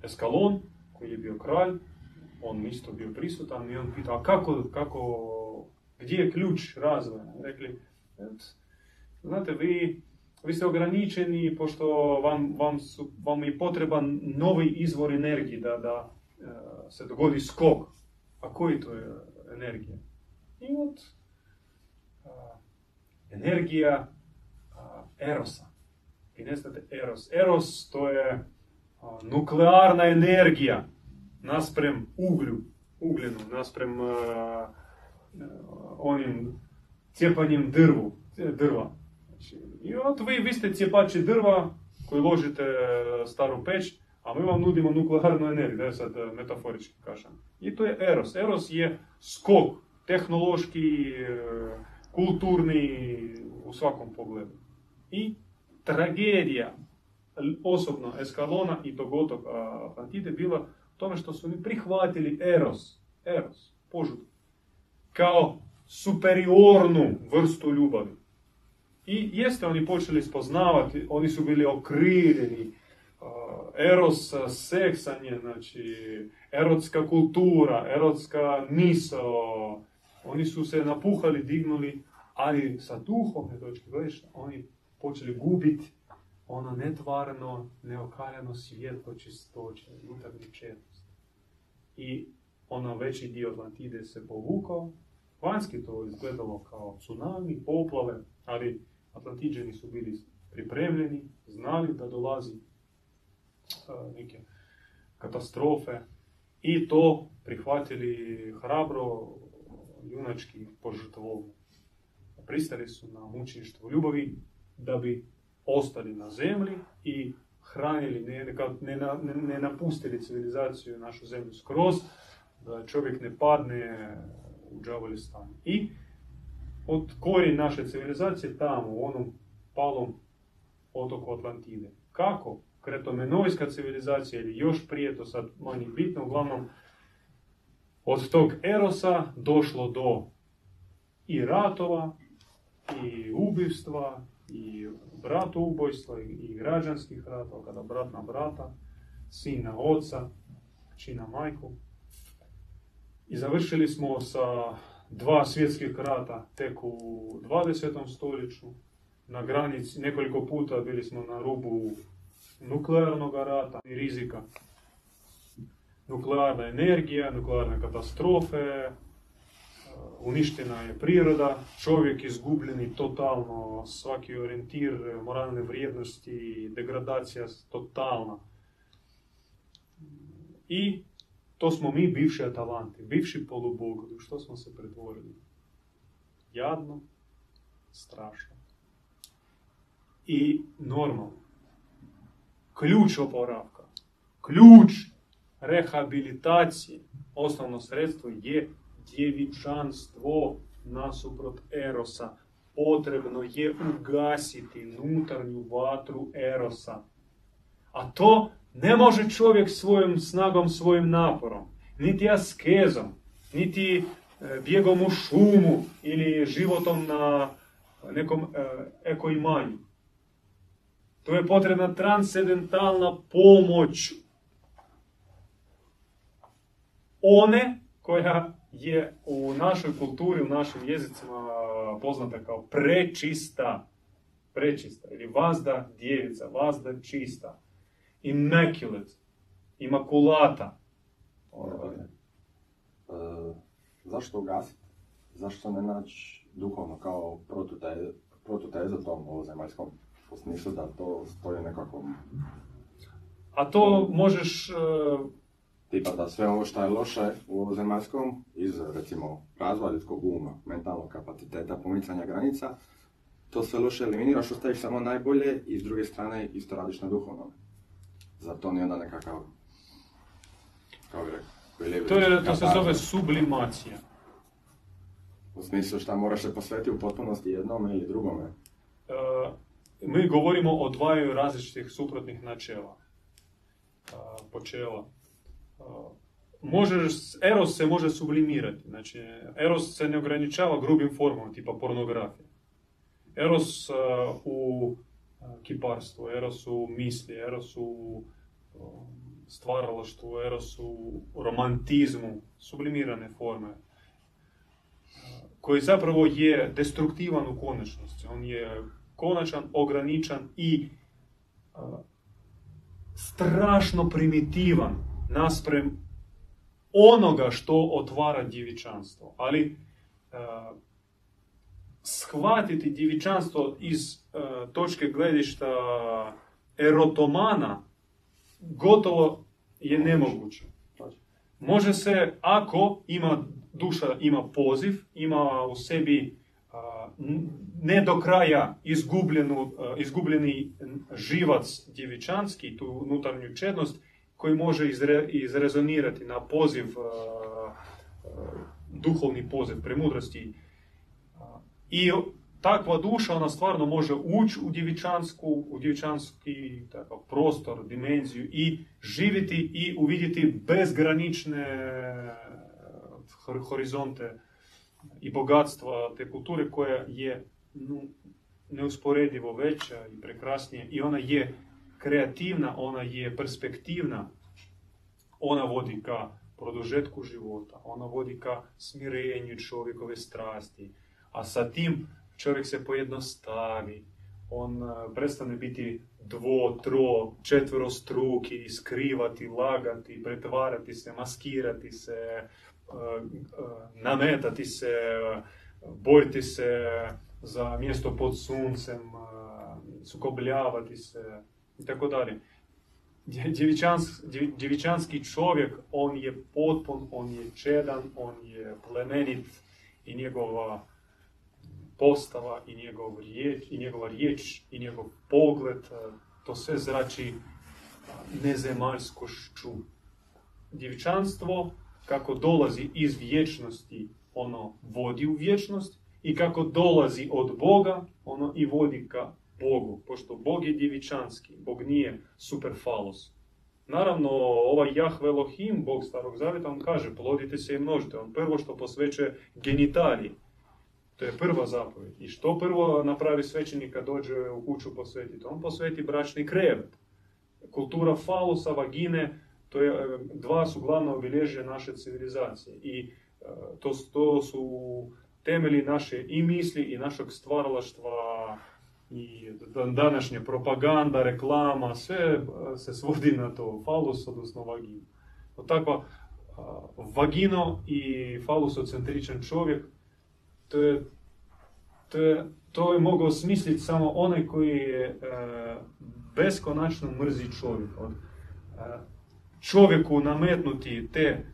Eskalon, koji je bio kralj, on isto bio prisutan i on pitao, a gdje je ključ razvoja? Rekli, znate, vi ste ograničeni, pošto vam je potreban novi izvor energije da se dogodi skok. A koji to je energija? I od energija Erosa. I ne znate Eros. Eros to je nuklearna energija nasprem ugljenu, nasprem onim cijepanjem drva. I onda vi ste cijepači drva koji ložite staru peć, a mi vam nudimo nuklearnu energiju, da je sad metaforički kažem. I to je Eros. Eros je skok, tehnološki, kulturni, u svakom pogledu. I tragedija osobno Eskalona i tog otoka Atlantide bila u tome što su mi prihvatili Eros, požudu, kao superiornu vrstu ljubavi. I jeste oni počeli spoznavati, oni su bili okriljeni, Eros, seksanje, znači, erotska kultura, erotska misao, oni su se napuhali, dignuli, ali sa duhovne točke gledišta oni počeli gubiti ono netvarno, neokaljano svjetlo čistoće, unutarnju četnost. I ono veći dio Atlantide se povukao, vanjski to izgledalo kao tsunami, poplave, ali Atlantiđani su bili pripremljeni, znali da dolazi neke katastrofe i to prihvatili hrabro, junački, požrtvovno. Pristali su na mučeništvo ljubavi da bi ostali na zemlji i hranili, ne napustili civilizaciju, našu zemlju skroz, da čovjek ne padne u đavolje stanje. I od korijen naše civilizacije tamo, u onom palom otoku Atlantide. Kako? Kretomenojska civilizacija ili još prije, to sad manje bitno, uglavnom od tog erosa došlo do i ratova, i ubivstva, i bratoubojstva, i građanskih ratova, kada brat na brata, sin na oca, kći na majku. I završili smo sa 2 svjetskih rata tek u 20. stoljeću. Na granici nekoliko puta bili smo na rubu nuklearnog rata i rizika. Nuklearna energija, nuklearne katastrofe, uništena je priroda, čovjek izgubljeni totalno, svaki orijentir moralne vrijednosti, degradacija totalna. I to smo mi, bivši Atalanti, bivši polubogovi, što smo se pretvorili? Jadno, strašno i normalno. Ključ oporavka, ključ rehabilitacije, osnovno sredstvo je djevičanstvo nasuprot erosa. Potrebno je ugasiti unutarnju vatru erosa. A to ne može čovjek svojom snagom, svojim naporom, niti askezom, niti bjegom u šumu ili životom na nekom ekoimanju. To je potrebna transcendentalna pomoć one koja je u našoj kulturi, u našim jezicima poznata kao prečista, prečista ili vazda djevica, vazda čista, immaculate, imakulata. Zašto ugasiti? Zašto ne naći duhovno kao prototezu tom ovozemaljskom? U smislu da to stoji nekako... A to možeš... Tipa da sve ovo što je loše u ovozemaljskom, iz recimo razvoja ljudskog uma, mentalnog kapaciteta, pomicanja granica, to sve loše eliminiraš, ostaviš samo najbolje i s druge strane isto radiš na duhovnom. Zar to nije onda nekakav... Kako bi rekao? To se zove sublimacija. U smislu što moraš se posvetiti u potpunosti jednome ili drugome. Mi govorimo o dvaju različitih suprotnih načela, počela. Eros se može sublimirati, znači eros se ne ograničava grubim formama, tipa pornografija. Eros u kiparstvu, eros u misli, eros u stvaralaštvu, eros u romantizmu, sublimirane forme, koji zapravo je destruktivan u konačnosti, on je konačan, ograničan i strašno primitivan nasprem onoga što otvara djevičanstvo. Ali shvatiti djevičanstvo iz točke gledišta erotomana gotovo je nemoguće. Može se ako duša ima poziv, ima u sebi ne do kraja izgubljeni živac djevičanski, tu unutarnju čednost, koji može izrezonirati na poziv, duhovni poziv, premudrosti. I takva duša, ona stvarno može ući u djevičanski takav prostor, dimenziju i živjeti i uvidjeti bezgranične horizonte i bogatstva te kulture koja je neusporedivo veća i prekrasnija i ona je kreativna, ona je perspektivna, ona vodi ka produžetku života, ona vodi ka smirenju čovjekove strasti, a sa tim čovjek se pojednostavi, on prestane biti četvrostruki, iskrivati, lagati, pretvarati se, maskirati se, nametati se, bojiti se za mjesto pod suncem, sukobljavati se i tako dalje. Djevičanski čovjek, on je potpun, on je čedan, on je plemenit i njegova postava i njegova riječ i njegov pogled, to sve zrači nezemaljskošću. Djevičanstvo, kako dolazi iz vječnosti, ono vodi u vječnost, i kako dolazi od Boga, ono i vodi ka Bogu, pošto Bog je djevičanski, Bog nije superfalos. Naravno, ovaj Jahve Elohim, Bog starog zavjeta, on kaže plodite se i množite. On prvo što posvećuje genitaliji. To je prva zapovjed. I što prvo napravi svećenik kad dođe u kuću posvetiti? On posveti bračni krevet. Kultura falusa, vagine, to je, dva su glavna obilježja naše civilizacije. I to su temelji naše i misli i našeg stvaralaštva i današnje propaganda, reklama, sve se svodi na to. Falus, odnosno vagina. Tako, vagino i falusocentričan čovjek, to je mogao smisliti samo onaj koji beskonačno mrzi čovjek. Čovjeku nametnuti te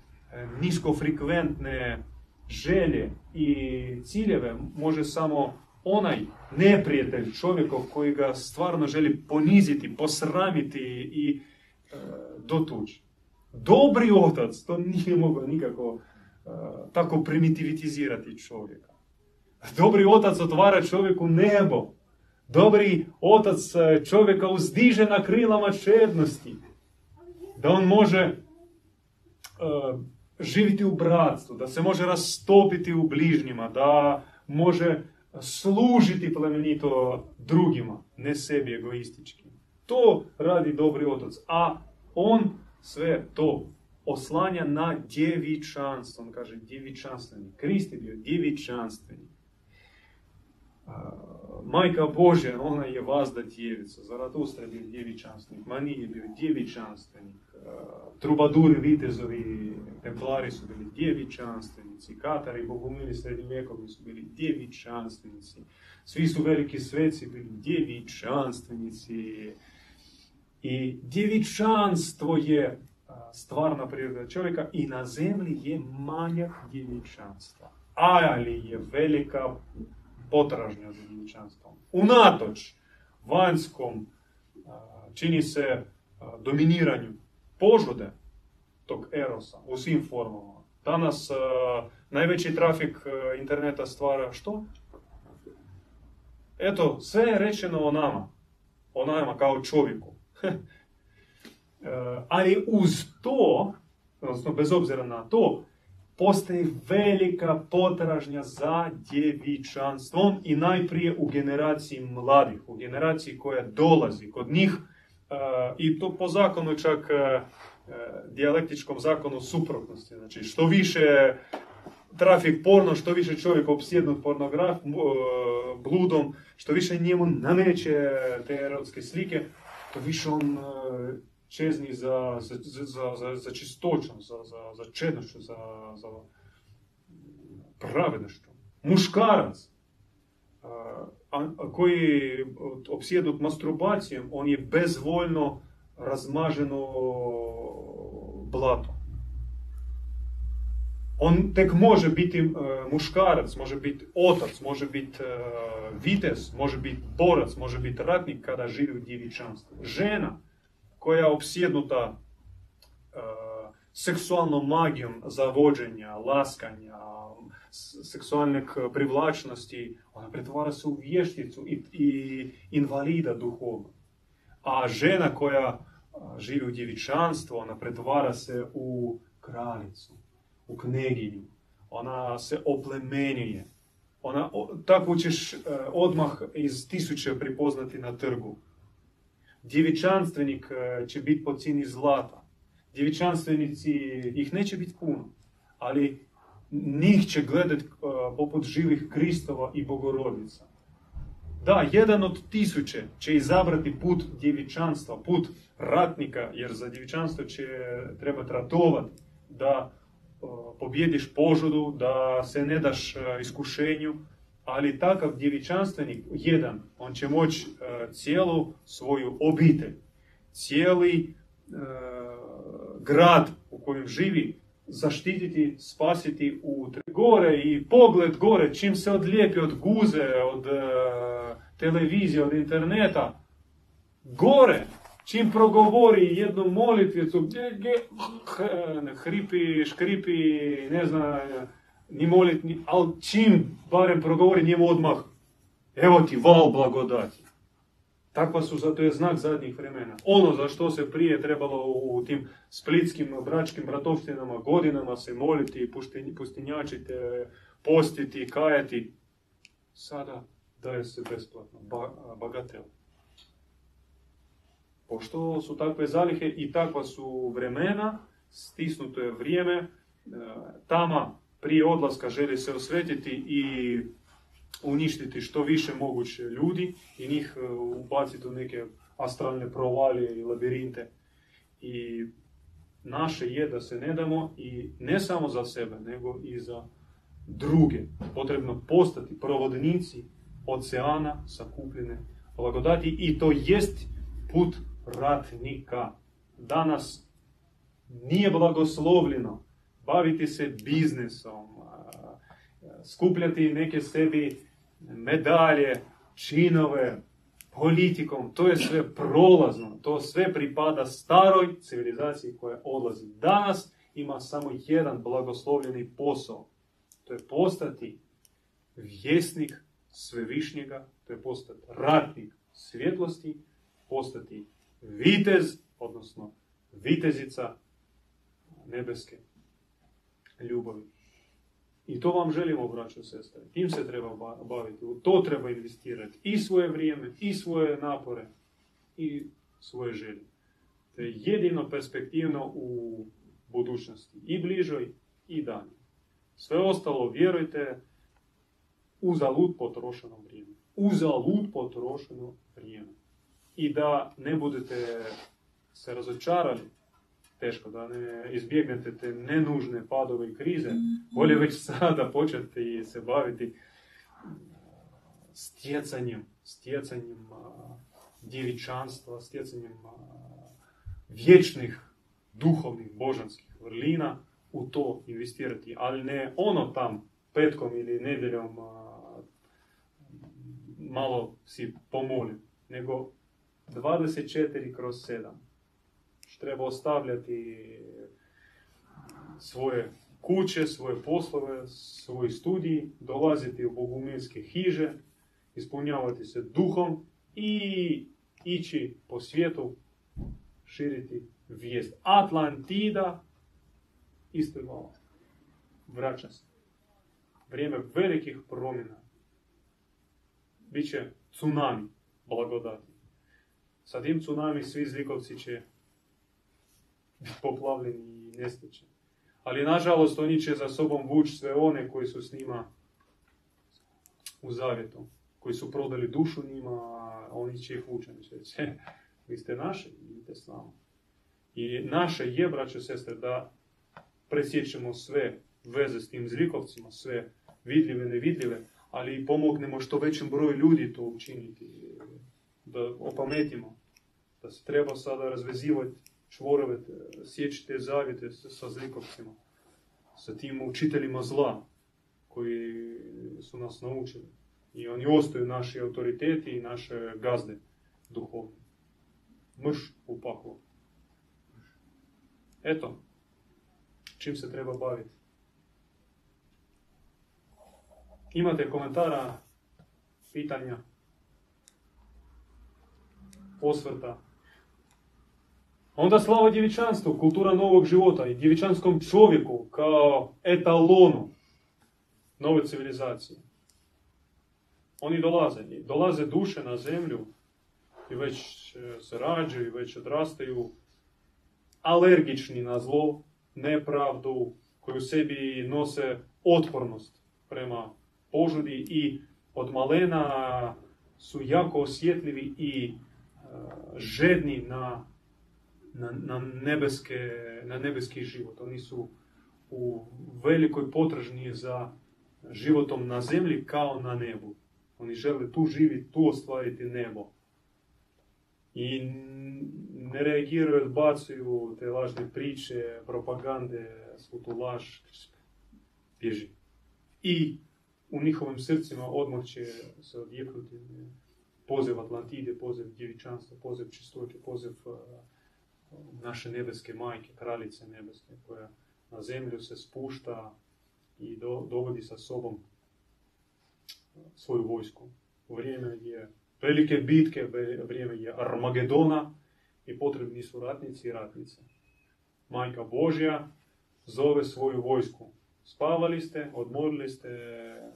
niskofrekventne želje i ciljeve može samo onaj neprijatelj čovjekov koji ga stvarno želi poniziti, posramiti i dotući. Dobri otac to nije mogao nikako tako primitivitizirati čovjeka. Dobri otac otvara čovjeku nebo. Dobri otac čovjeka uzdiže na krilama čednosti. Da on može živjeti u bratstvu, da se može rastopiti u bližnjima, da može služiti plemenito drugima, ne sebi egoistički. To radi dobri otac, a on sve to oslanja na djevičanstvo. On kaže djevičanstveni. Krist je bio djevičanstveni. Majka Božja, ona je vazda djevica. Zaratustra je bio djevičanstvenik, Mani je bio djevičanstvenik, trubaduri, vitezovi, templari su bili djevičanstvenici, katari, bogumili srednjovjekovni su bili djevičanstvenici, svi su veliki sveci bili djevičanstvenici. I djevičanstvo je stvarna priroda čovjeka i na zemlji je manjak djevičanstva, ali je velika potražnja za djevičanstvom. Unatoč vanjskom, čini se, dominiranju požude tog erosa u svim formama. Danas najveći trafik interneta stvara što? Eto, sve je rečeno o nama kao čovjeku. Ali uz to, odnosno bez obzira na to, postoji velika potražnja za djevičanstvom i najprije u generaciji mladih, u generaciji koja dolazi kod njih i to po zakonu čak dijalektičkom zakonu suprotnosti. Znači što više trafik porno, što više čovjek opsjednut bludom, što više njemu nameće te erotske slike, to više on čezni za čistoćom, za čednošću, za pravednošću. Muškarac koji opsjednut masturbacijom, on je bezvoljno razmaženo blato. On tek može biti muškarac, može biti otac, može biti vitez, može biti borac, može biti ratnik kada živi u djevičanstvu. Žena koja je opsjednuta seksualnom magijom zavođenja, laskanja, seksualne privlačnosti, ona pretvara se u vješticu i invalida duhovno. A žena koja živi u djevičanstvu, ona pretvara se u kraljicu, u kneginju. Ona se oplemenjuje. Tako ćeš odmah iz 1000 prepoznati na trgu. Djevičanstvenik će biti po cijeni zlata. Djevičanstvenici, ih neće biti puno, ali njih će gledati poput živih Kristova i Bogorodica. Da, 1 od 1000 će izabrati put djevičanstva, put ratnika, jer za djevičanstvo će trebati ratovati, da pobjediš požudu, da se ne daš iskušenju. Ali takav djevičanstvenik, jedan, on će moći cijelu svoju obitelj, cijeli grad u kojem živi, zaštititi, spasiti u gore i pogled gore, čim se odlijepi od guze, od televizije, od interneta, gore, čim progovori jednu molitvicu, hripi, škripi, ne znam, ni molitni, ali čim barem progovori njemu odmah, evo ti val blagodati. Takva su, zato je znak zadnjih vremena. Ono za što se prije trebalo u tim splitskim bračkim bratovštinama godinama se moliti, pustinjačiti, postiti, kajati, sada daje se besplatno, bagatel. Pošto su takve zalihe i takva su vremena, stisnuto je vrijeme, tama prije odlaska želi se osvetiti i uništiti što više moguće ljudi i njih ubaciti u neke astralne provalije i labirinte. I naše je da se ne damo, i ne samo za sebe, nego i za druge. Potrebno postati provodnici oceana sakupljene blagodati, i to jest put ratnika. Danas nije blagoslovljeno baviti se biznisom, skupljati neke sebi medalje, činove, politikom. To je sve prolazno, to sve pripada staroj civilizaciji koja odlazi. Danas ima samo jedan blagoslovljeni posao. To je postati vjesnik svevišnjega, to je postati ratnik svjetlosti, postati vitez, odnosno vitezica nebeske ljubavi. I to vam želimo, braćo sestre. Tim se treba baviti, u to treba investirati i svoje vrijeme, i svoje napore, i svoje želje. To je jedino perspektivno u budućnosti, i bližoj, i daljoj. Sve ostalo, vjerujte, uzalud potrošeno vrijeme. Uzalud potrošeno vrijeme. I da ne budete se razočarali, teško, da ne izbjegnete te nenužne padove i krize, bolje već sada početi se baviti stjecanjem djevičanstva, stjecanjem vječnih, duhovnih, božanskih vrlina, u to investirati. Ali ne ono tam petkom ili nedjeljom malo si pomoli, nego 24/7. Treba ostavljati svoje kuće, svoje poslove, svoj studij, dolaziti u bogumilske hiže, ispunjavati se duhom i ići po svijetu, širiti vijest. Atlantida isplivala. Vraća se. Vrijeme velikih promjena. Biće tsunami blagodati. Sa tim tsunami svi zlikovci će poplavljeni i nestaće. Ali nažalost oni će za sobom vući sve one koji su s njima u zavjetu, koji su prodali dušu njima, a oni će ih vući. Vi ste naši, idite s nama. I naše je, braćo i sestre, da presjećemo sve veze s tim zlikovcima, sve vidljive, nevidljive, ali i pomognemo što većem broju ljudi to učiniti, da opametimo, da se treba sada razvezivati čvorove, sjećite zavjete sa zlikovcima, sa tim učiteljima zla koji su nas naučili. I oni ostaju naši autoriteti i naše gazde duhovne. Mrš u paklu. Eto, čim se treba baviti. Imate komentara, pitanja, osvrta? Onda slava djevičanstvu, kultura novog života i djevičanskom čovjeku kao etalonu nove civilizacije. Oni dolaze duše na zemlju i već se rađaju i već odrastaju alergični na zlo, nepravdu, koju u sebi nose otpornost prema požudi, i od malena su jako osjetljivi i žedni na nebeski život. Oni su u velikoj potražnji za životom na zemlji kao na nebu. Oni žele tu živjeti, tu ostvariti nebo. I ne reagiraju, odbacuju te lažne priče, propagande, svutulaž, bježi. I u njihovim srcima odmah će se odjeknuti poziv Atlantide, poziv djevičanstva, poziv čistoće, poziv naše nebeske majke, kraljice nebeske, koja na zemlju se spušta i dovodi sa sobom svoju vojsku. Vrijeme je Velike bitke, vrijeme je Armagedona i potrebni su ratnici i ratnice. Majka Božja zove svoju vojsku. Spavali ste, odmorili ste,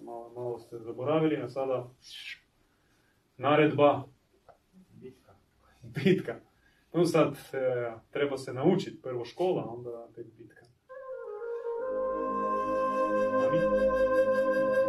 malo ste zaboravili, a sada naredba, bitka. No sad treba se naučiti, prvo škola, onda tek bitka. Amin.